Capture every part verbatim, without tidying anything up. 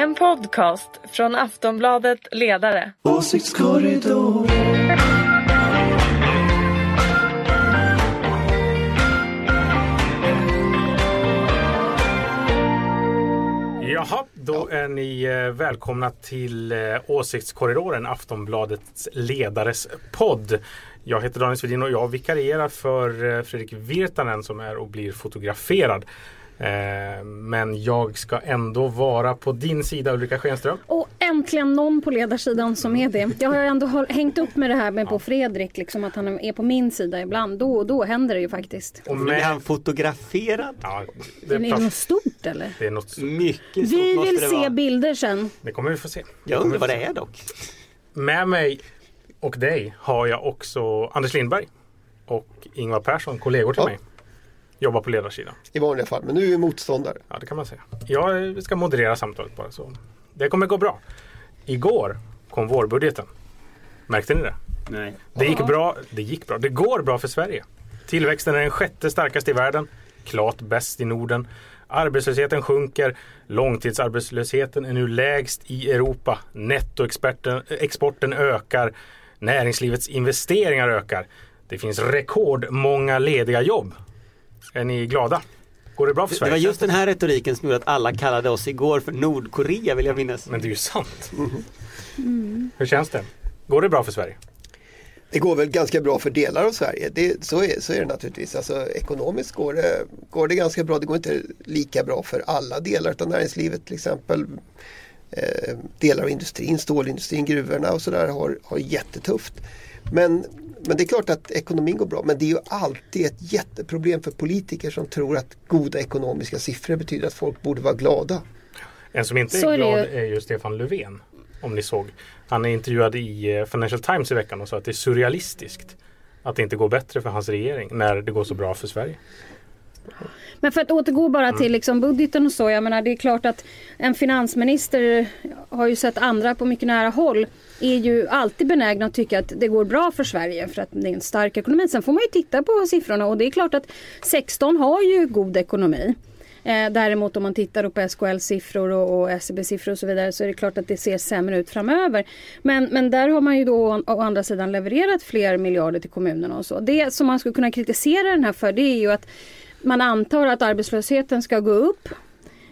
En podcast från Aftonbladet Ledare. Åsiktskorridor. Jaha, då är ni välkomna till Åsiktskorridoren, Aftonbladets ledares podd. Jag heter Daniel Svedin och jag vikarierar för Fredrik Virtanen som är och blir fotograferad. Men jag ska ändå vara på din sida, Ulrika Schenström. Och äntligen någon på ledarsidan som är det. Jag har ändå hängt upp med det här med ja. på Fredrik, liksom att han är på min sida ibland. Då och då händer det ju faktiskt. Och med han fotograferad? Ja, det är, det är något stort eller? Det är något stort. Mycket stort. Vi måste vill det se vara. Bilder sen. Det kommer vi få se. Jag undrar vad det är dock. Med mig och dig har jag också Anders Lindberg och Ingvar Persson, kollegor till ja. mig. Jobbar på ledarsidan. I vanliga fall, men nu är vi motståndare. Ja, det kan man säga. Jag ska moderera samtalet bara så. Det kommer gå bra. Igår kom vårbudgeten. Märkte ni det? Nej. Det gick bra. Det gick bra. Det går bra för Sverige. Tillväxten är den sjätte starkaste i världen. Klart bäst i Norden. Arbetslösheten sjunker. Långtidsarbetslösheten är nu lägst i Europa. Nettoexporten ökar. Näringslivets investeringar ökar. Det finns rekordmånga lediga jobb. Är ni glada? Går det bra för Sverige? Det var just den här retoriken som gjorde att alla kallade oss igår för Nordkorea, vill jag minnas. Men det är ju sant. Mm. Mm. Hur känns det? Går det bra för Sverige? Det går väl ganska bra för delar av Sverige. Det, så, är, så är det naturligtvis. Alltså, ekonomiskt går det, går det ganska bra. Det går inte lika bra för alla delar av näringslivet. Till exempel eh, delar av industrin, stålindustrin, gruvorna och sådär har, har jättetufft. Men... Men det är klart att ekonomin går bra, men det är ju alltid ett jätteproblem för politiker som tror att goda ekonomiska siffror betyder att folk borde vara glada. En som inte är glad är ju Stefan Löfven, om ni såg. Han är intervjuad i Financial Times i veckan och sa att det är surrealistiskt att det inte går bättre för hans regering när det går så bra för Sverige. Men för att återgå bara till liksom budgeten och så, jag menar det är klart att en finansminister har ju sett andra på mycket nära håll, är ju alltid benägna att tycka att det går bra för Sverige för att det är en stark ekonomi. Sen får man ju titta på siffrorna och det är klart att sexton har ju god ekonomi. Eh, däremot om man tittar på S K L-siffror och, och S C B-siffror och så vidare så är det klart att det ser sämre ut framöver. Men, men där har man ju då å, å andra sidan levererat fler miljarder till kommunerna och så. Det som man skulle kunna kritisera den här för, det är ju att man antar att arbetslösheten ska gå upp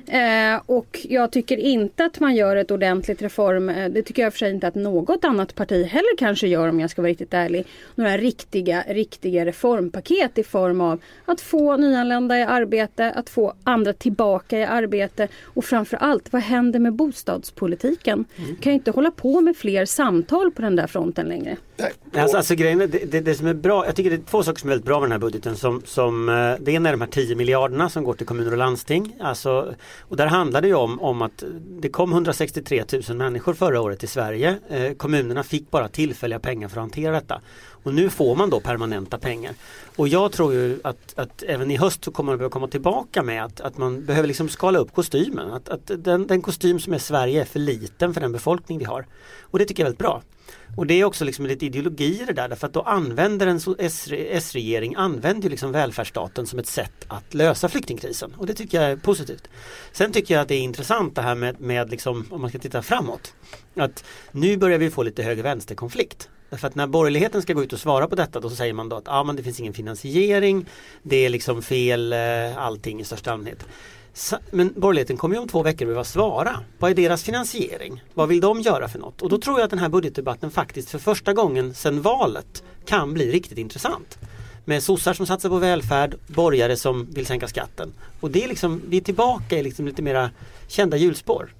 eh, och jag tycker inte att man gör ett ordentligt reform. Det tycker jag för sig inte att något annat parti heller kanske gör, om jag ska vara riktigt ärlig. Några riktiga, riktiga reformpaket i form av att få nyanlända i arbete, att få andra tillbaka i arbete och framförallt, vad händer med bostadspolitiken? Mm. Kan ju inte hålla på med fler samtal på den där fronten längre. Alltså, alltså grejen är, det, det, det som är bra, jag tycker det är två saker som är väldigt bra med den här budgeten som, som, det ena är de här tio miljarderna som går till kommuner och landsting, alltså, och där handlar det ju om, om att det kom hundrasextiotre tusen människor förra året till Sverige, eh, kommunerna fick bara tillfälliga pengar för att hantera detta och nu får man då permanenta pengar och jag tror ju att, att även i höst så kommer man behöva komma tillbaka med att, att man behöver liksom skala upp kostymen, att, att den, den kostym som är Sverige är för liten för den befolkning vi har, och det tycker jag är väldigt bra. Och det är också liksom lite ideologi det där, därför att då använder en S-regering använder ju liksom välfärdsstaten som ett sätt att lösa flyktingkrisen, och det tycker jag är positivt. Sen tycker jag att det är intressant det här med, med liksom, om man ska titta framåt, att nu börjar vi få lite höger-vänster-konflikt. Därför att när borgerligheten ska gå ut och svara på detta då så säger man då att ah, men det finns ingen finansiering, det är liksom fel eh, allting i största allmänhet. Men borgerligheten kommer ju om två veckor behöva svara. Vad är deras finansiering? Vad vill de göra för något? Och då tror jag att den här budgetdebatten faktiskt för första gången sedan valet kan bli riktigt intressant. Med sossar som satsar på välfärd, borgare som vill sänka skatten. Och det är liksom, vi är tillbaka i liksom lite mera kända hjulspår.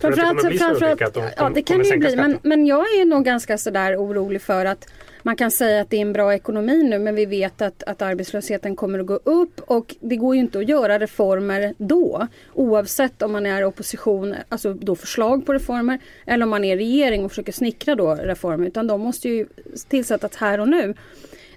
Framförallt, det framförallt, att de, ja, det kan det ju bli, men, men jag är nog ganska sådär orolig för att man kan säga att det är en bra ekonomi nu, men vi vet att, att arbetslösheten kommer att gå upp och det går ju inte att göra reformer då, oavsett om man är opposition, alltså då förslag på reformer, eller om man är regering och försöker snickra då reformer, utan de måste ju tillsättas här och nu.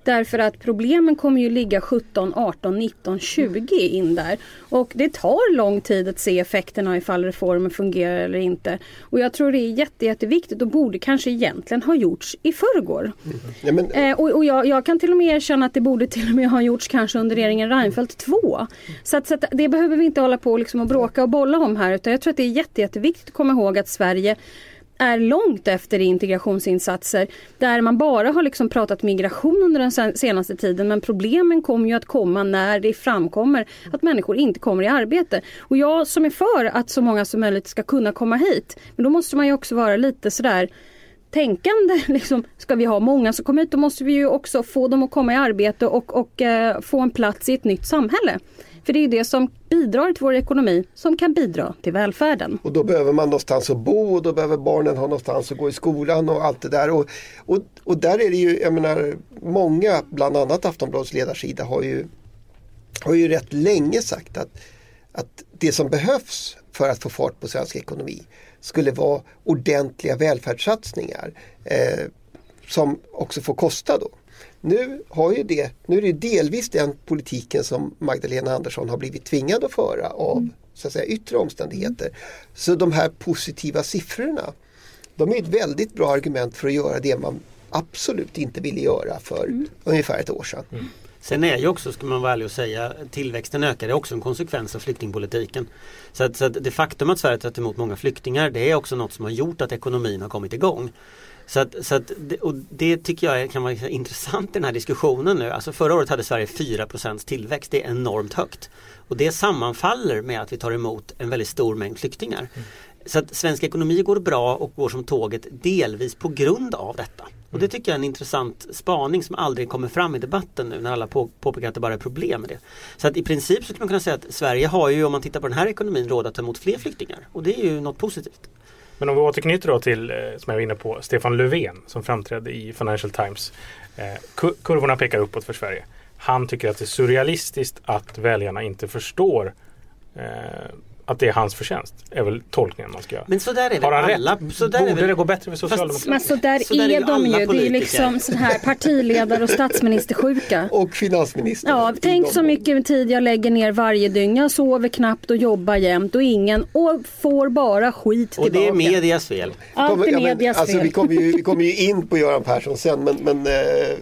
Därför att problemen kommer ju ligga sjutton, arton, nitton, tjugo in där. Och det tar lång tid att se effekterna ifall reformen fungerar eller inte. Och jag tror det är jätte, jätteviktigt och borde kanske egentligen ha gjorts i förrgår. Mm. Ja, men... eh, och och jag, jag kan till och med erkänna att det borde till och med ha gjorts kanske under regeringen Reinfeldt två. Så, att, så att det behöver vi inte hålla på liksom och bråka och bolla om här. Utan jag tror att det är jätte, jätteviktigt att komma ihåg att Sverige är långt efter integrationsinsatser där man bara har liksom pratat migration under den senaste tiden, men problemen kommer ju att komma när det framkommer att människor inte kommer i arbete. Och jag som är för att så många som möjligt ska kunna komma hit, men då måste man ju också vara lite sådär tänkande, liksom, ska vi ha många som kommer hit, då måste vi ju också få dem att komma i arbete och, och eh, få en plats i ett nytt samhälle. För det är ju det som bidrar till vår ekonomi som kan bidra till välfärden. Och då behöver man någonstans att bo och då behöver barnen ha någonstans att gå i skolan och allt det där. Och, och, och där är det ju, jag menar, många, bland annat Aftonbladets ledarsida, har ju, har ju rätt länge sagt att, att det som behövs för att få fart på svensk ekonomi skulle vara ordentliga välfärdssatsningar eh, som också får kosta då. Nu, har ju det, nu är det delvis den politiken som Magdalena Andersson har blivit tvingad att föra av mm. så att säga, yttre omständigheter. Så de här positiva siffrorna, de är ett väldigt bra argument för att göra det man absolut inte ville göra för mm. ungefär ett år sedan. Mm. Sen är ju också, ska man vara ärlig och säga, tillväxten ökar. Det är också en konsekvens av flyktingpolitiken. Så att, så att det faktum att Sverige tagit emot många flyktingar, det är också något som har gjort att ekonomin har kommit igång. Så att, så att, och det tycker jag kan vara intressant i den här diskussionen nu. Alltså förra året hade Sverige fyra procent tillväxt. Det är enormt högt. Och det sammanfaller med att vi tar emot en väldigt stor mängd flyktingar. Mm. Så att svensk ekonomi går bra och går som tåget delvis på grund av detta. Mm. Och det tycker jag är en intressant spaning som aldrig kommer fram i debatten nu när alla på, påpekar att det bara är problem med det. Så att i princip så kan man kunna säga att Sverige har ju, om man tittar på den här ekonomin, råd att ta emot fler flyktingar. Och det är ju något positivt. Men om vi återknyter då till, som jag var inne på, Stefan Löfven som framträdde i Financial Times. Kurvorna pekar uppåt för Sverige. Han tycker att det är surrealistiskt att väljarna inte förstår att det är hans förtjänst. Det är väl tolkningen man ska göra. Men så där är det. Har han alla, rätt? Så där borde är det, det gå bättre med Socialdemokraterna? Så där så är, är de ju. Det är liksom sån här partiledare- och statsministersjuka. Och finansminister. Ja, tänk så mycket tid jag lägger ner varje dygn. Jag sover knappt och jobbar jämt och ingen. Och får bara skit tillbaka. Och det är medias fel. Allt är medias fel. Alltså, vi, kommer ju, vi kommer ju in på Göran Persson sen. Men, men eh,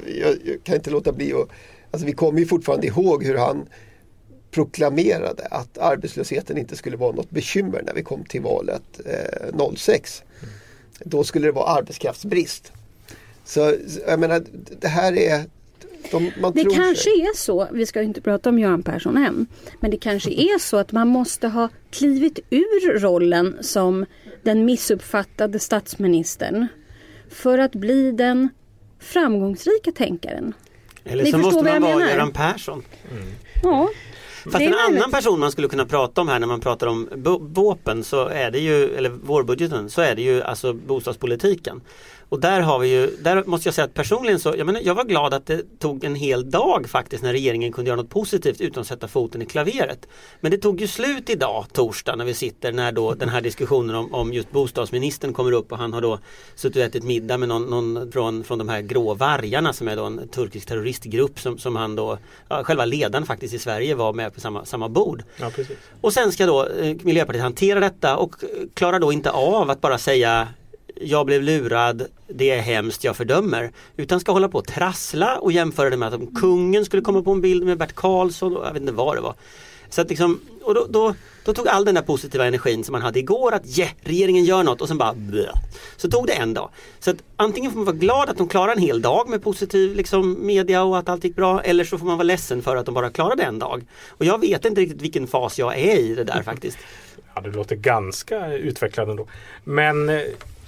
jag, jag kan inte låta bli att... Alltså, vi kommer ju fortfarande ihåg hur han... proklamerade att arbetslösheten inte skulle vara något bekymmer när vi kom till valet eh, noll sex. Mm. Då skulle det vara arbetskraftsbrist. Så jag menar, det här är... De, man det tror kanske sig. Är så, vi ska ju inte prata om Göran Persson än, men det kanske är så att man måste ha klivit ur rollen som den missuppfattade statsministern för att bli den framgångsrika tänkaren. Eller så måste man vara Göran Persson. Mm. Ja. Fast en annan person man skulle kunna prata om här när man pratar om våpen så är det ju, eller vårbudgeten, så är det ju alltså bostadspolitiken. Och där har vi ju, där måste jag säga att personligen så, jag menar, jag var glad att det tog en hel dag faktiskt när regeringen kunde göra något positivt utan att sätta foten i klaveret. Men det tog ju slut idag, torsdag, när vi sitter, när då den här diskussionen om, om just bostadsministern kommer upp och han har då suttit och ätit middag med någon, någon från, från de här grå vargarna som är då en turkisk terroristgrupp som, som han då, ja, själva ledaren faktiskt i Sverige var med på samma, samma bord. Ja, precis. Och sen ska då eh, Miljöpartiet hantera detta och klarar då inte av att bara säga jag blev lurad, det är hemskt, jag fördömer. Utan ska hålla på och trassla och jämföra det med att om kungen skulle komma på en bild med Bert Karlsson och jag vet inte vad det var. Så att liksom, och då, då, då tog all den där positiva energin som man hade igår att yeah, regeringen gör något och sen bara bleh. Så tog det en dag. Så att antingen får man vara glad att de klarar en hel dag med positiv liksom, media och att allt gick bra, eller så får man vara ledsen för att de bara klarade en dag. Och jag vet inte riktigt vilken fas jag är i det där faktiskt. Ja, det låter ganska utvecklad ändå. Men...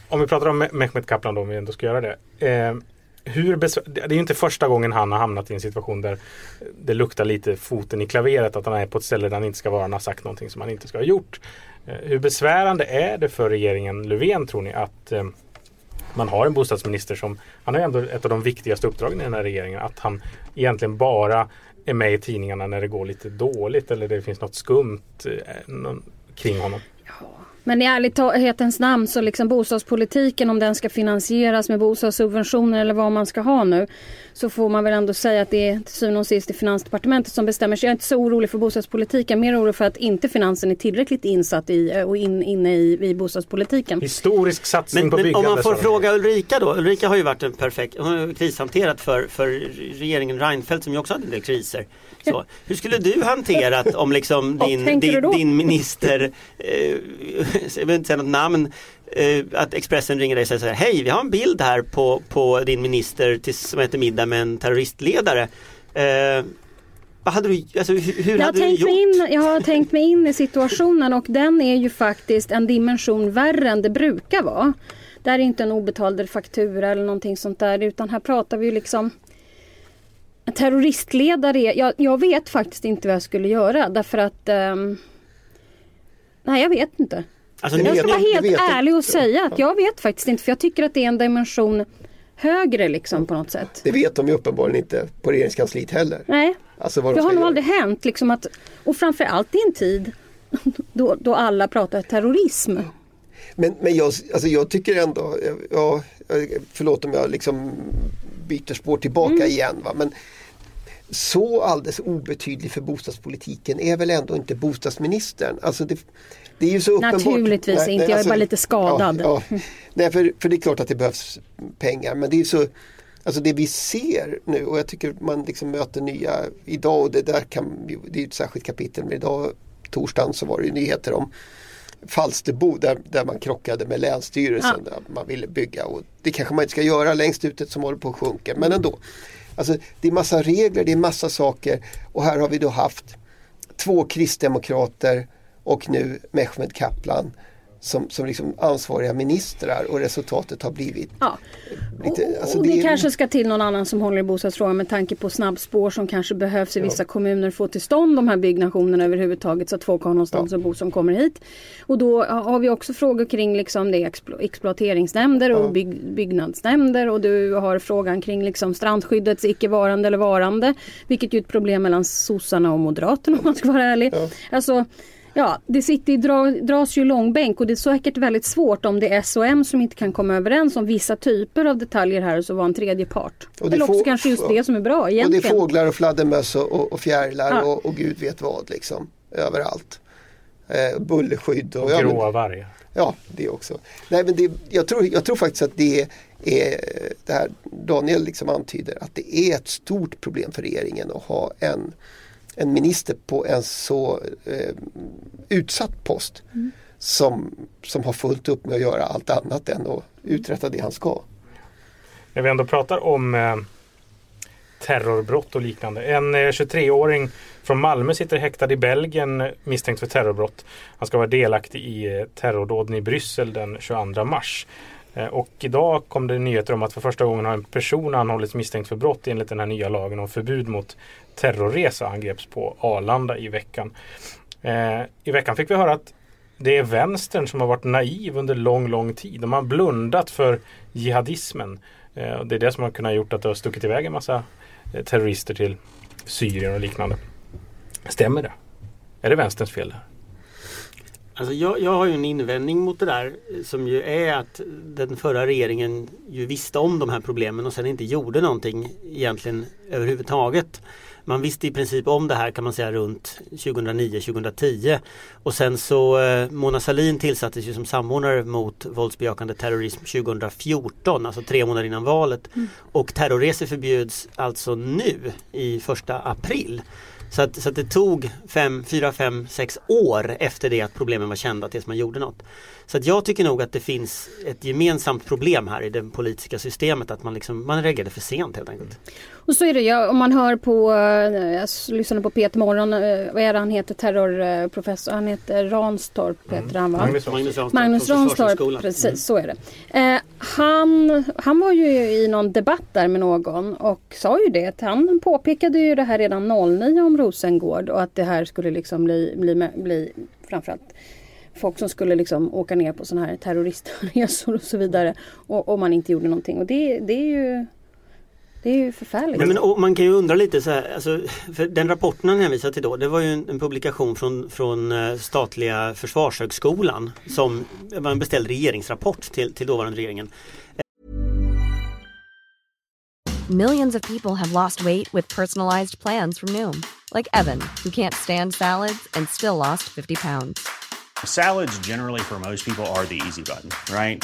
Om vi pratar om Mehmet Kaplan då, om vi ändå ska göra det. Eh, hur besv- det är ju inte första gången han har hamnat i en situation där det luktar lite foten i klaveret. Att han är på ett ställe där han inte ska vara, han har sagt någonting som han inte ska ha gjort. Eh, hur besvärande är det för regeringen Löfven, tror ni, att eh, man har en bostadsminister som... Han har ändå ett av de viktigaste uppdragen i den här regeringen. Att han egentligen bara är med i tidningarna när det går lite dåligt. Eller det finns något skumt eh, någon, kring honom. Ja... Men i ärlighetens namn så liksom bostadspolitiken, om den ska finansieras med bostadssubventioner eller vad man ska ha nu, så får man väl ändå säga att det är till syvende och sist i Finansdepartementet som bestämmer sig. Jag är inte så orolig för bostadspolitiken, mer orolig för att inte finansen är tillräckligt insatt i och in, inne i, i bostadspolitiken. Historisk satsning men, på byggande. Men om man får fråga Ulrika då, Ulrika har ju varit en perfekt, hon har krishanterat för, för regeringen Reinfeldt som ju också hade en del kriser. Så, hur skulle du hanterat om liksom din, din, din minister, eh, jag vill inte säga något namn, eh, att Expressen ringer dig och säger hej, vi har en bild här på, på din minister till, som heter middag med en terroristledare. Eh, vad hade du, alltså, hur, hur hade du gjort? In, jag har tänkt mig in i situationen och den är ju faktiskt en dimension värre än det brukar vara. Det är inte en obetald faktura eller någonting sånt där, utan här pratar vi ju liksom... En terroristledare, jag, jag vet faktiskt inte vad jag skulle göra därför att um, nej jag vet inte. Alltså, jag ska vara helt ärlig och säga att jag vet faktiskt inte, för jag tycker att det är en dimension högre liksom på något sätt. Det vet de ju uppenbarligen inte på regeringskansliet heller. Nej, alltså, vad det har nog aldrig hänt liksom att, och framförallt i en tid då, då alla pratar terrorism. Men, men jag, alltså jag tycker ändå, ja, förlåt om jag liksom byter spår tillbaka mm. igen va, men så alldeles obetydlig för bostadspolitiken är väl ändå inte bostadsministern. Alltså det, det är ju så uppenbart. Naturligtvis nej, inte, nej, jag alltså, är bara lite skadad. Ja, ja. Nej, för, för det är klart att det behövs pengar, men det är ju så, alltså det vi ser nu, och jag tycker man liksom möter nya idag, och det där kan, det är ju ett särskilt kapitel, men idag torsdagen så var det ju nyheter om Falsterbo där, där man krockade med länsstyrelsen ja. Där man ville bygga, och det kanske man inte ska göra längst ut som håller på att sjunka, men ändå alltså, det är massa regler, det är massa saker, och här har vi då haft två kristdemokrater och nu Mehmet Kaplan som, som liksom ansvariga ministrar, och resultatet har blivit ja. lite, och, alltså och det, det är... kanske ska till någon annan som håller i bostadsfrågan med tanke på snabbspår som kanske behövs i vissa ja. kommuner, få till stånd de här byggnationerna överhuvudtaget så att folk har någonstans ja. att bo som kommer hit. Och då har vi också frågor kring liksom det explo- exploateringsnämnder och ja. bygg- byggnadsnämnder, och du har frågan kring liksom strandskyddets icke-varande eller varande, vilket är ett problem mellan sossarna och moderaterna om man ska vara ärlig. Ja. Alltså ja, det sitter i dra, dras ju långbänk, och det är säkert väldigt svårt om det är S och M som inte kan komma överens om vissa typer av detaljer här, och så var en tredje part. Och det eller också få, kanske just det som är bra egentligen. Och det är fåglar och fladdermöss och, och fjärilar ja. och, och gud vet vad liksom, överallt. Eh, bullerskydd. Och, och gråa ja, men, varje. Ja, det också. Nej, men det, jag, tror, jag tror faktiskt att det är det här Daniel liksom antyder, att det är ett stort problem för regeringen att ha en en minister på en så eh, utsatt post mm. som, som har fullt upp med att göra allt annat än att uträtta det han ska. När vi ändå pratar om eh, terrorbrott och liknande. En eh, tjugotre-åring från Malmö sitter häktad i Belgien misstänkt för terrorbrott. Han ska vara delaktig i eh, terrordåden i Bryssel den tjugoandra mars. Och idag kom det nyheter om att för första gången har en person anhållits misstänkt för brott enligt den här nya lagen om förbud mot terrorresa. Han greps på Arlanda i veckan. Eh, I veckan fick vi höra att det är vänstern som har varit naiv under lång, lång tid. De har blundat för jihadismen. Eh, och det är det som har kunnat gjort att det har stuckit iväg en massa terrorister till Syrien och liknande. Stämmer det? Är det vänsterns fel där? Alltså jag, jag har ju en invändning mot det där, som ju är att den förra regeringen ju visste om de här problemen och sen inte gjorde någonting egentligen överhuvudtaget. Man visste i princip om det här, kan man säga, runt tjugohundranio tjugohundratio, och sen så eh, Mona Sahlin tillsattes ju som samordnare mot våldsbejakande terrorism tjugohundrafjorton, alltså tre månader innan valet, mm. och terrorresor förbjuds alltså nu i första april. Så att, så att det tog fem, fyra, fem, sex år efter det att problemen var kända tills man gjorde något. Så att jag tycker nog att det finns ett gemensamt problem här i det politiska systemet, att man, liksom, man reagerade för sent helt enkelt. Och så är det ju, om man hör på, jag lyssnade på Peter Morgon, vad är det han heter, terrorprofessor, han heter Ranstorp, Peter, han var. Magnus, Magnus Ranstorp, Magnus Ranstorp precis, mm. så är det. Eh, han, han var ju i någon debatt där med någon och sa ju det, att han påpekade ju det här redan noll nio om Rosengård, och att det här skulle liksom bli, bli, bli framförallt folk som skulle liksom åka ner på såna här terroristresor och så vidare, och, och man inte gjorde någonting, och det, det är ju Det är ju förfärligt. Nej, men, och man kan ju undra lite så här, alltså, för den rapporten han hänvisade till då, det var ju en, en publikation från, från statliga försvarshögskolan som var en beställd regeringsrapport till, till dåvarande regeringen. Millions of people have lost weight with personalized plans from Noom. Like Evan, who can't stand salads and still lost fifty pounds. Salads generally for most people are the easy button, right?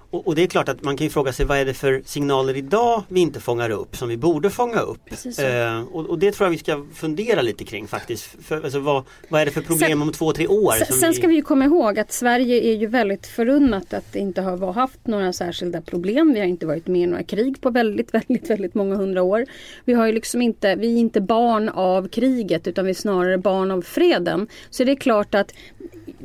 Och, och det är klart att man kan ju fråga sig, vad är det för signaler idag vi inte fångar upp som vi borde fånga upp? Eh, och, och det tror jag vi ska fundera lite kring faktiskt. För, alltså, vad, vad är det för problem sen, om två, tre år? Sen, sen vi... ska vi ju komma ihåg att Sverige är ju väldigt förunnat att inte ha haft några särskilda problem. Vi har inte varit med i några krig på väldigt, väldigt, väldigt många hundra år. Vi har ju liksom inte, vi är inte barn av kriget, utan vi är snarare barn av freden. Så det är klart att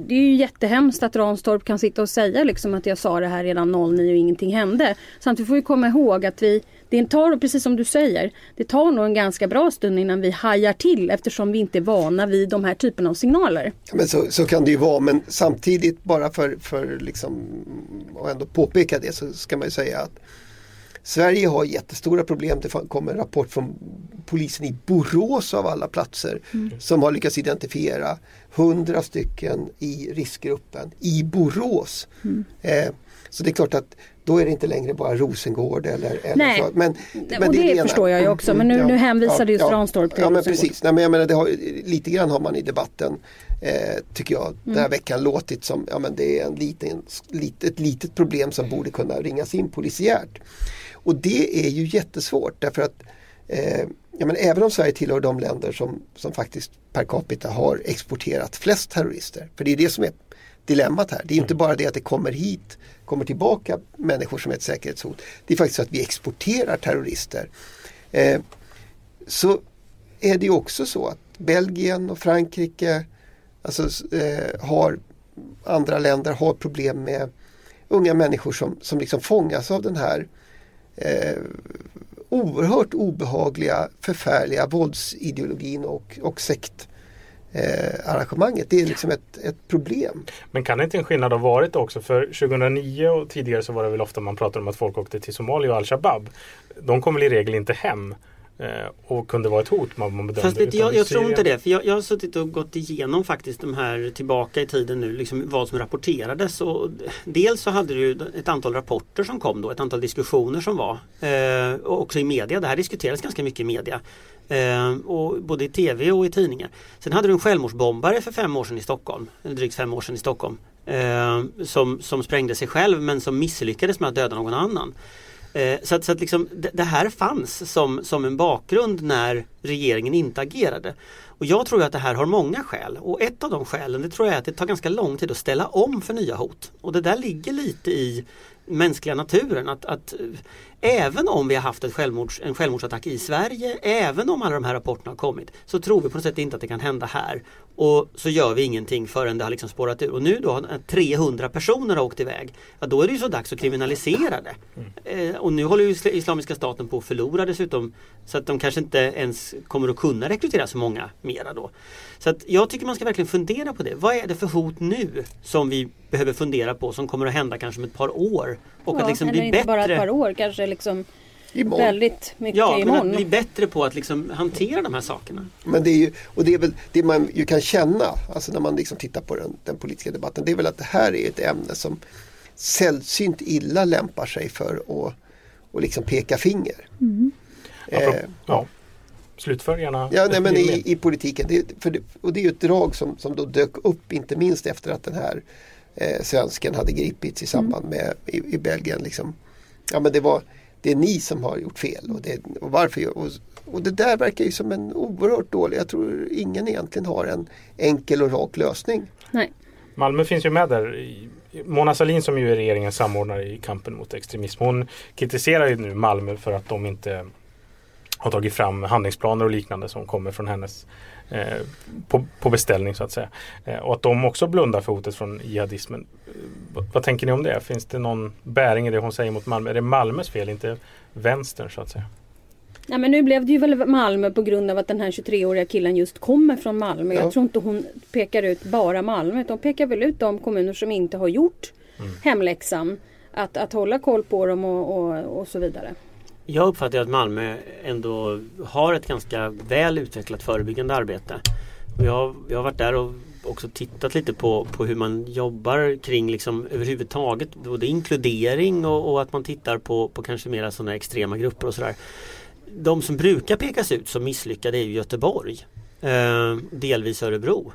det är ju jättehemskt att Ranstorp kan sitta och säga liksom att jag sa det här redan noll nio och ingenting hände. Samtidigt får vi komma ihåg att vi, det tar, precis som du säger, det tar nog en ganska bra stund innan vi hajar till, eftersom vi inte är vana vid de här typen av signaler. Men så, så kan det ju vara, men samtidigt bara för, för liksom, och ändå påpeka det, så ska man ju säga att Sverige har jättestora problem. Det kommer en rapport från polisen i Borås av alla platser mm. som har lyckats identifiera hundra stycken i riskgruppen i Borås. Mm. Eh, så det är klart att då är det inte längre bara Rosengård eller, eller nej. Så. Men, nej, men och det, det förstår jag ju också. Men nu, ja, nu hänvisar du ja, just Ranstorp till ja, men precis. Nej, men jag menar, det har, lite grann har man i debatten, eh, tycker jag, mm. den här veckan låtit som ja, men det är en liten, lit, ett litet problem som borde kunna ringas in polisiärt. Och det är ju jättesvårt, därför att eh, ja, men även om Sverige tillhör de länder som, som faktiskt per capita har exporterat flest terrorister. För det är det som är dilemmat här. Det är inte bara det att det kommer hit, kommer tillbaka människor som är ett säkerhetshot. Det är faktiskt så att vi exporterar terrorister. Eh, så är det ju också så att Belgien och Frankrike, alltså, eh, har, andra länder har problem med unga människor som, som liksom fångas av den här eh, oerhört obehagliga, förfärliga våldsideologin och, och sekt. Eh, arrangemanget. Det är liksom ett, ett problem. Men kan det inte en skillnad ha varit också? För tjugohundranio och tidigare så var det väl ofta man pratade om att folk åkte till Somalia och Al-Shabaab. De kom väl i regel inte hem eh, och kunde vara ett hot. Man, man bedömde, Fast det, jag, jag tror inte det. För jag, jag har suttit och gått igenom faktiskt de här tillbaka i tiden nu, liksom vad som rapporterades. Och dels så hade du ett antal rapporter som kom då, ett antal diskussioner som var. Eh, och också i media. Det här diskuterades ganska mycket i media. Och både i tv och i tidningar. Sen hade du en självmordsbombare för fem år sedan i Stockholm, eller drygt fem år sedan i Stockholm, eh, som, som sprängde sig själv men som misslyckades med att döda någon annan. Eh, så att, så att liksom, det, det här fanns som, som en bakgrund när regeringen inte agerade. Och jag tror att det här har många skäl. Och ett av de skälen, det tror jag är att det tar ganska lång tid att ställa om för nya hot. Och det där ligger lite i mänskliga naturen, att, att även om vi har haft ett självmords, en självmordsattack i Sverige, även om alla de här rapporterna har kommit, så tror vi på något sätt inte att det kan hända här. Och så gör vi ingenting förrän det har liksom spårat ur. Och nu då har trehundra personer har åkt iväg. Ja, då är det ju så dags att kriminalisera det. Mm. Eh, och nu håller ju Islamiska staten på att förlora dessutom, så att de kanske inte ens kommer att kunna rekrytera så många mera då. Så att jag tycker man ska verkligen fundera på det. Vad är det för hot nu som vi behöver fundera på, som kommer att hända kanske om ett par år? Och ja, att liksom bli inte bättre... bara ett par år, kanske liksom imorgon. Väldigt mycket ja, imorgon. Ja, men att bli bättre på att liksom hantera de här sakerna. Men det är ju, och det är väl det man ju kan känna, alltså när man liksom tittar på den, den politiska debatten, det är väl att det här är ett ämne som sällsynt illa lämpar sig för att och liksom peka finger. Mm. Eh, ja, ja. Slutförjarna. Ja, nej, men i, i politiken. Det, för det, och det är ju ett drag som, som då dök upp, inte minst efter att den här eh, svensken hade gripits i samband med i, i Belgien. Liksom. Ja, men det var det är ni som har gjort fel. Och, det, och, varför, och, och det där verkar ju som en oerhört dålig. Jag tror ingen egentligen har en enkel och rak lösning. Nej. Malmö finns ju med där. Mona Sahlin, som ju är regeringens samordnare i kampen mot extremism, hon kritiserar ju nu Malmö för att de inte har tagit fram handlingsplaner och liknande som kommer från hennes eh, på, på beställning så att säga. Eh, och att de också blundar för hotet från jihadismen. Eh, vad tänker ni om det? Finns det någon bäring i det hon säger mot Malmö? Är det Malmös fel, inte vänstern så att säga? Nej, men nu blev det ju väl Malmö på grund av att den här tjugotreåriga killen just kommer från Malmö. Jag ja. tror inte hon pekar ut bara Malmö. De pekar väl ut de kommuner som inte har gjort mm. hemläxan. Att, att hålla koll på dem och, och, och så vidare. Jag uppfattar att Malmö ändå har ett ganska väl utvecklat förebyggande arbete. Jag, jag har varit där och också tittat lite på, på hur man jobbar kring liksom överhuvudtaget. Både inkludering och, och att man tittar på, på kanske mera sådana extrema grupper och sådär. De som brukar pekas ut som misslyckade är ju Göteborg, eh, delvis Örebro.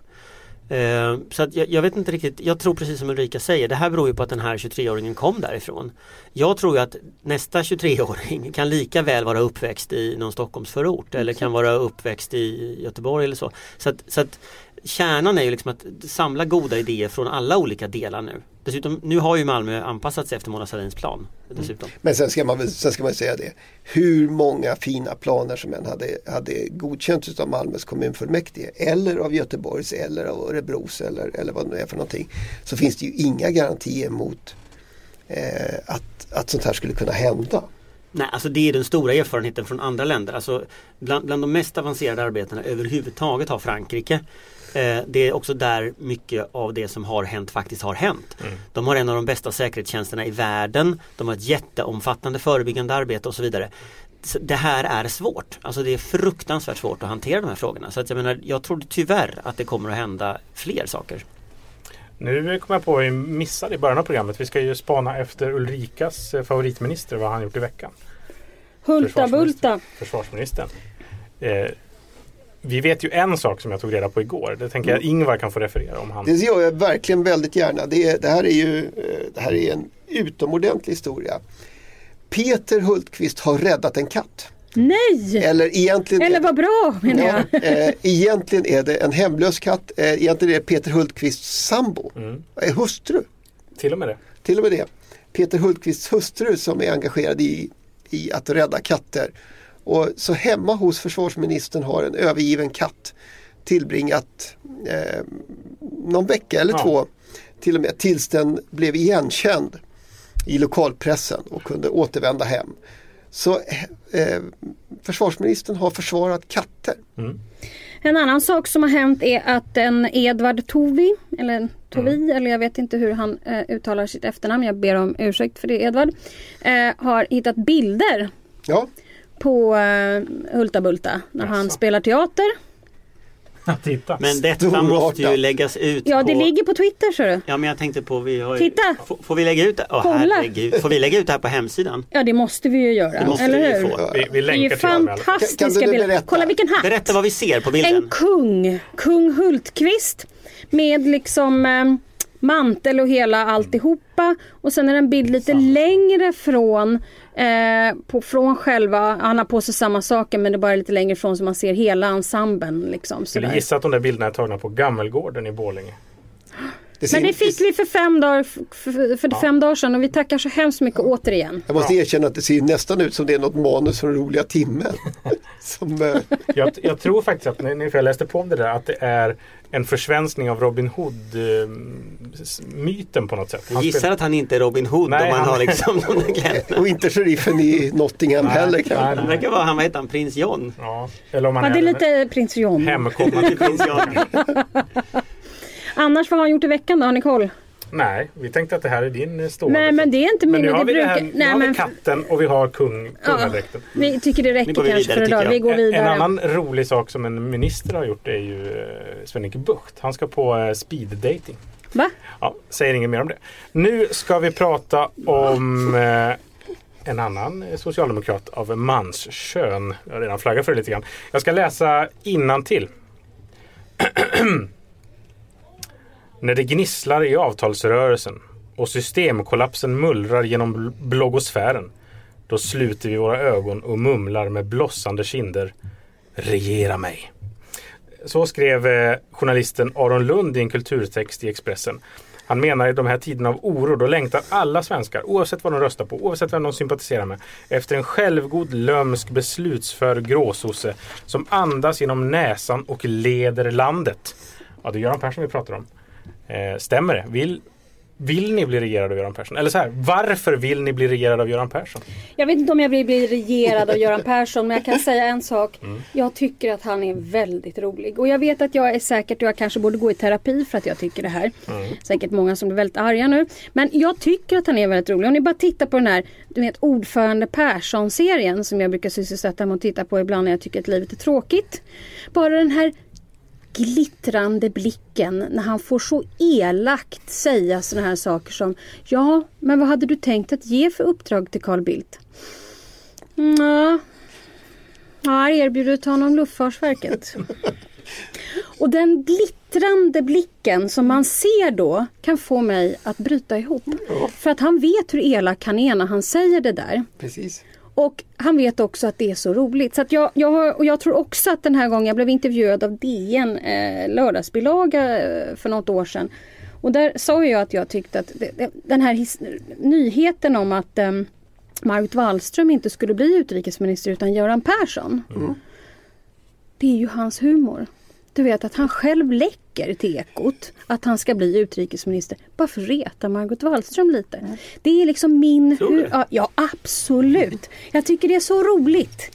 Eh, så att jag, jag vet inte riktigt, jag tror precis som Ulrika säger, det här beror ju på att den här tjugotreåringen kom därifrån. Jag tror ju att nästa tjugotreåring kan lika väl vara uppväxt i någon Stockholmsförort eller kan vara uppväxt i Göteborg eller så. Så att, så att kärnan är ju liksom att samla goda idéer från alla olika delar nu. Dessutom, nu har ju Malmö anpassat sig efter Mona Sahlins plan. Dessutom. Mm. Men sen ska, man, sen ska man säga det. Hur många fina planer som än hade, hade godkänts av Malmös kommunfullmäktige eller av Göteborgs eller av Örebros eller, eller vad det nu är för någonting, så finns det ju inga garantier mot eh, att, att sånt här skulle kunna hända. Nej, alltså det är den stora erfarenheten från andra länder. Alltså bland, bland de mest avancerade arbetena överhuvudtaget har Frankrike. Det är också där mycket av det som har hänt faktiskt har hänt. Mm. De har en av de bästa säkerhetstjänsterna i världen. De har ett jätteomfattande förebyggande arbete och så vidare. Så det här är svårt. Alltså det är fruktansvärt svårt att hantera de här frågorna. Så att jag menar, jag tror tyvärr att det kommer att hända fler saker. Nu kommer jag på att vi missade i början av programmet. Vi ska ju spana efter Ulrikas favoritminister, vad han gjort i veckan. Hulta Bulta. Försvarsministern. Eh, Vi vet ju en sak som jag tog reda på igår. Det tänker jag Ingvar kan få referera om han. Det gör jag verkligen väldigt gärna. Det, är, det här är ju det här är en utomordentlig historia. Peter Hultqvist har räddat en katt. Nej! Eller egentligen... Eller vad bra, menar jag. Ja, eh, egentligen är det en hemlös katt. Eh, egentligen är det Peter Hultqvists sambo. Mm. Är hustru. Till och med det. Till och med det. Peter Hultqvists hustru som är engagerad i, i att rädda katter. Och så hemma hos försvarsministern har en övergiven katt tillbringat eh, någon vecka eller ja. två till och med tills den blev igenkänd i lokalpressen och kunde återvända hem. Så eh, försvarsministern har försvarat katter. Mm. En annan sak som har hänt är att en Edvard Tovi, eller Tovi, mm. eller jag vet inte hur han eh, uttalar sitt efternamn, jag ber om ursäkt för det Edvard, eh, har hittat bilder. Ja. På uh, Hulta Bulta när Jaså. han spelar teater. Titta. Men detta måste ju läggas ut. Ja, på... det ligger på Twitter, ser du. Ja, men jag tänkte på vi har ju... Titta. F- får vi lägga ut det? Oh, herregud. Får vi lägga ut det här på hemsidan? Ja, det måste vi ju göra. Det måste eller vi hur? Få. Vi, vi länkar till dem. Det är fantastiska bilder. Kolla vilken hatt. Berätta vad vi ser på bilden. En kung, kung Hultqvist med liksom eh, mantel och hela alltihopa, och sen är det en bild lite Samma. längre från eh, på, från själva, han har på sig samma saker men det är bara lite längre från så man ser hela ensemblen liksom. Så jag gissar att de där bilderna är tagna på Gammelgården i Bålänge. Det men det fick vi för fem dagar, för, för ja. fem dagar sedan, och vi tackar så hemskt mycket ja. återigen. Jag måste erkänna att det ser nästan ut som det är något manus från Roliga timmen. som, eh... jag, jag tror faktiskt att, när jag läste på om det där, att det är en försvenskning av Robin Hood-myten på något sätt. Han gissar spel... att han inte är Robin Hood. Nej, om han, han har liksom och, och inte sheriffen i Nottingham heller. Nej, det verkar vara, han vet han, prins John. Ja, eller om han ja, är det är lite en... prins John. Hemkommande prins John. Annars, vad har han gjort i veckan då? Har ni koll? Nej, vi tänkte att det här är din stora. Nej, men det är inte min. Men nu har vi, det här, brukar... Nej, nu har men... vi katten och vi har kung, kungadräkten. Ja, vi tycker det räcker kanske vidare, för idag. Vi går vidare. En annan rolig sak som en minister har gjort är ju Sven-Erik Bucht. Han ska på speed dating. Va? Ja, säger inget mer om det. Nu ska vi prata om en annan socialdemokrat av manskön. Jag har redan flaggat för det lite grann. Jag ska läsa innantill. När det gnisslar i avtalsrörelsen och systemkollapsen mullrar genom bloggosfären, då sluter vi våra ögon och mumlar med blossande kinder: regera mig. Så skrev journalisten Aron Lund i en kulturtext i Expressen. Han menar i de här tiderna av oro då längtar alla svenskar, oavsett vad de röstar på, oavsett vem de sympatiserar med, efter en självgod, lömsk, beslutsför gråsosse som andas genom näsan och leder landet. Ja, det är Göran Persson vi pratar om. Eh, stämmer det? Vill... Vill ni bli regerad av Göran Persson? Eller så här, varför vill ni bli regerad av Göran Persson? Jag vet inte om jag vill bli regerad av Göran Persson, men jag kan säga en sak. Mm. Jag tycker att han är väldigt rolig. Och jag vet att jag är säkert, jag kanske borde gå i terapi för att jag tycker det här. Mm. Säkert många som blir väldigt arga nu. Men jag tycker att han är väldigt rolig. Om ni bara tittar på den här, du vet, ordförande Persson-serien som jag brukar sysselsätta mig och titta på ibland när jag tycker att livet är tråkigt. Bara den här glittrande blicken när han får så elakt säga såna här saker som, ja, men vad hade du tänkt att ge för uppdrag till Karl Bildt? Mm, ja, erbjudit honom Luftfartsverket. Och den glittrande blicken som man ser då kan få mig att bryta ihop. Ja. För att han vet hur elak han är när han säger det där. Precis. Och han vet också att det är så roligt. Så att jag, jag, och jag tror också att den här gången jag blev intervjuad av D N eh, lördagsbilaga eh, för något år sedan. Och där sa jag att jag tyckte att det, det, den här his, nyheten om att eh, Margot Wallström inte skulle bli utrikesminister utan Göran Persson. Mm. Det är ju hans humor. Du vet att han själv läcker till Ekot att han ska bli utrikesminister. Bara för att reta Margot Wallström lite. Mm. Det är liksom min... Hu- ja, ja, absolut. Jag tycker det är så roligt.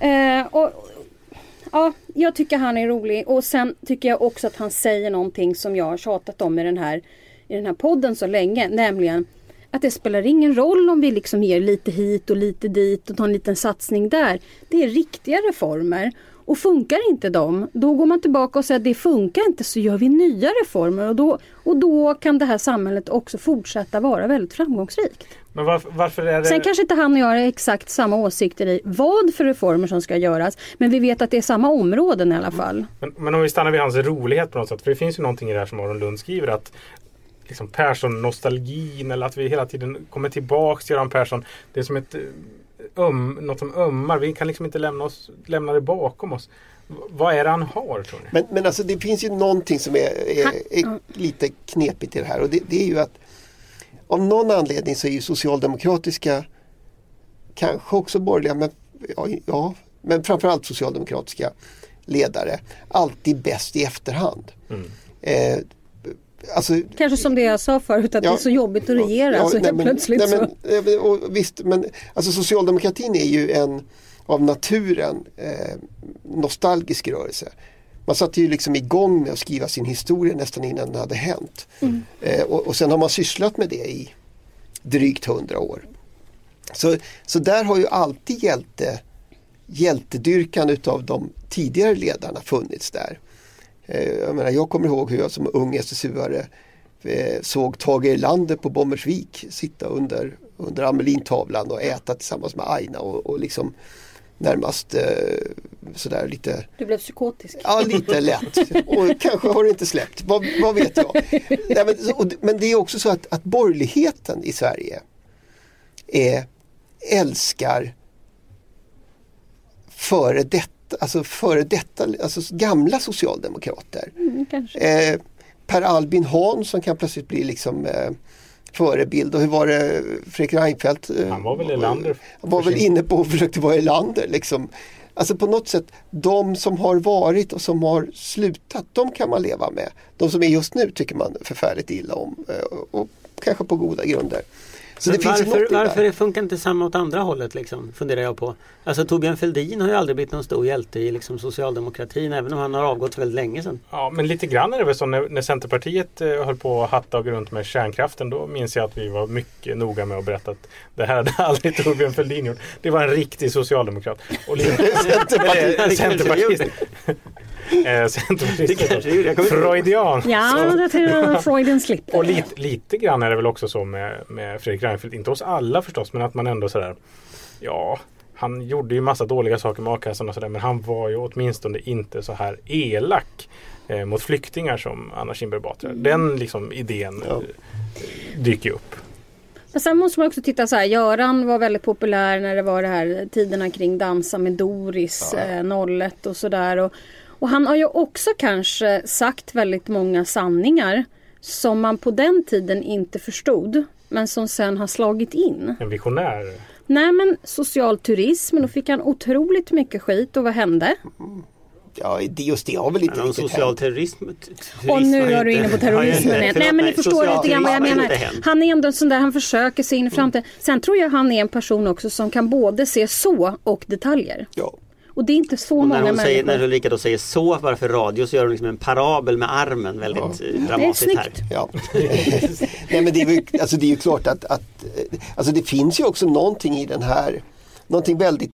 Eh, och, ja, jag tycker han är rolig. Och sen tycker jag också att han säger någonting som jag har tjatat om i den här, i den här podden så länge. Nämligen att det spelar ingen roll om vi liksom ger lite hit och lite dit och tar en liten satsning där. Det är riktiga reformer. Och funkar inte dem, då går man tillbaka och säger att det funkar inte, så gör vi nya reformer. Och då, och då kan det här samhället också fortsätta vara väldigt framgångsrikt. Men varför, varför är det... Sen kanske inte han och jag har exakt samma åsikter i vad för reformer som ska göras. Men vi vet att det är samma områden i alla fall. Men, men om vi stannar vid hans rolighet på något sätt. För det finns ju någonting i det här som Aron Lund skriver att... Liksom Persson-nostalgin eller att vi hela tiden kommer tillbaka till Göran Persson. Det är som ett öm, något som ömmar. Vi kan liksom inte lämna, oss, lämna det bakom oss. V- vad är det han har, tror ni? Men, men alltså det finns ju någonting som är, är, är lite knepigt i det här. Och det, det är ju att av någon anledning så är ju socialdemokratiska, kanske också borgerliga, men, ja, ja, men framförallt socialdemokratiska ledare alltid bäst i efterhand. Mm. Eh, Alltså, kanske som det jag sa förut, att ja, det är så jobbigt att regera, ja, så nej, men, plötsligt nej, så. Men, och visst, men alltså socialdemokratin är ju en av naturen eh, nostalgisk rörelse. Man satt ju liksom igång med att skriva sin historia nästan innan det hade hänt. Mm. Eh, och, och sen har man sysslat med det i drygt hundra år. Så, så där har ju alltid hjälte, hjältedyrkan utav de tidigare ledarna funnits där. Jag menar, jag kommer ihåg hur jag som ung S S U-are såg Tage Erlander på Bommersvik sitta under, under Amelintavlan och äta tillsammans med Aina och, och liksom närmast sådär lite... Du blev psykotisk. Ja, lite lätt. Och kanske har det inte släppt. Vad, vad vet jag? Nej, men, och, men det är också så att, att borgerligheten i Sverige är, älskar före detta. Alltså före detta, alltså gamla socialdemokrater. Mm, kanske. Eh, Per Albin Hansson som kan plötsligt bli liksom eh, förebild. Och hur var det Fredrik Reinfeldt? Eh, han var väl Erlander. Han var väl inne på och försökte vara Erlander liksom. Alltså på något sätt, de som har varit och som har slutat, de kan man leva med. De som är just nu tycker man förfärligt illa om. Eh, och kanske på goda grunder. Så det varför varför det funkar inte samma åt andra hållet liksom, funderar jag på. Alltså Torbjörn Fälldin har ju aldrig blivit någon stor hjälte i liksom, socialdemokratin, även om han har avgått väldigt länge sedan. Ja, men lite grann är det väl så när, när Centerpartiet eh, höll på att hatta och runt med kärnkraften, då minns jag att vi var mycket noga med att berätta att det här hade aldrig Torbjörn Fälldin gjort. Det var en riktig socialdemokrat. Och Centerpartiet. Eh, Freudian. Ja, det är Freudens slipp. Och lite, lite grann är det väl också så med, med Fredrik Reinfeldt, inte hos alla förstås, men att man ändå sådär, ja, han gjorde ju massa dåliga saker med a-kassan och sådär, men han var ju åtminstone inte så här elak eh, mot flyktingar som Anna Kinberg Batra. Den liksom idén ja. dyker upp. Men sen måste man också titta så här, Göran var väldigt populär när det var det här tiderna kring dansa med Doris, ja. eh, nollet och sådär, och, och han har ju också kanske sagt väldigt många sanningar som man på den tiden inte förstod, men som sen har slagit in. En visionär. Nej, men social turism, då fick han otroligt mycket skit, och vad hände? Ja, just det har väl inte riktigt social terrorism, terrorism. Och nu är du inne på terrorismen. Nej, men ni förstår lite grann vad jag menar. Han är ändå en sån där, han försöker sig in i framtiden. Mm. Sen tror jag han är en person också som kan både se så och detaljer. Ja. Och det är inte så och många människor. Säger, när Ulrika då säger så, varför radio, så gör hon liksom en parabel med armen väldigt ja. dramatiskt här. Ja. Nej, men det är ju, alltså det är ju klart att, att alltså det finns ju också någonting i den här, någonting väldigt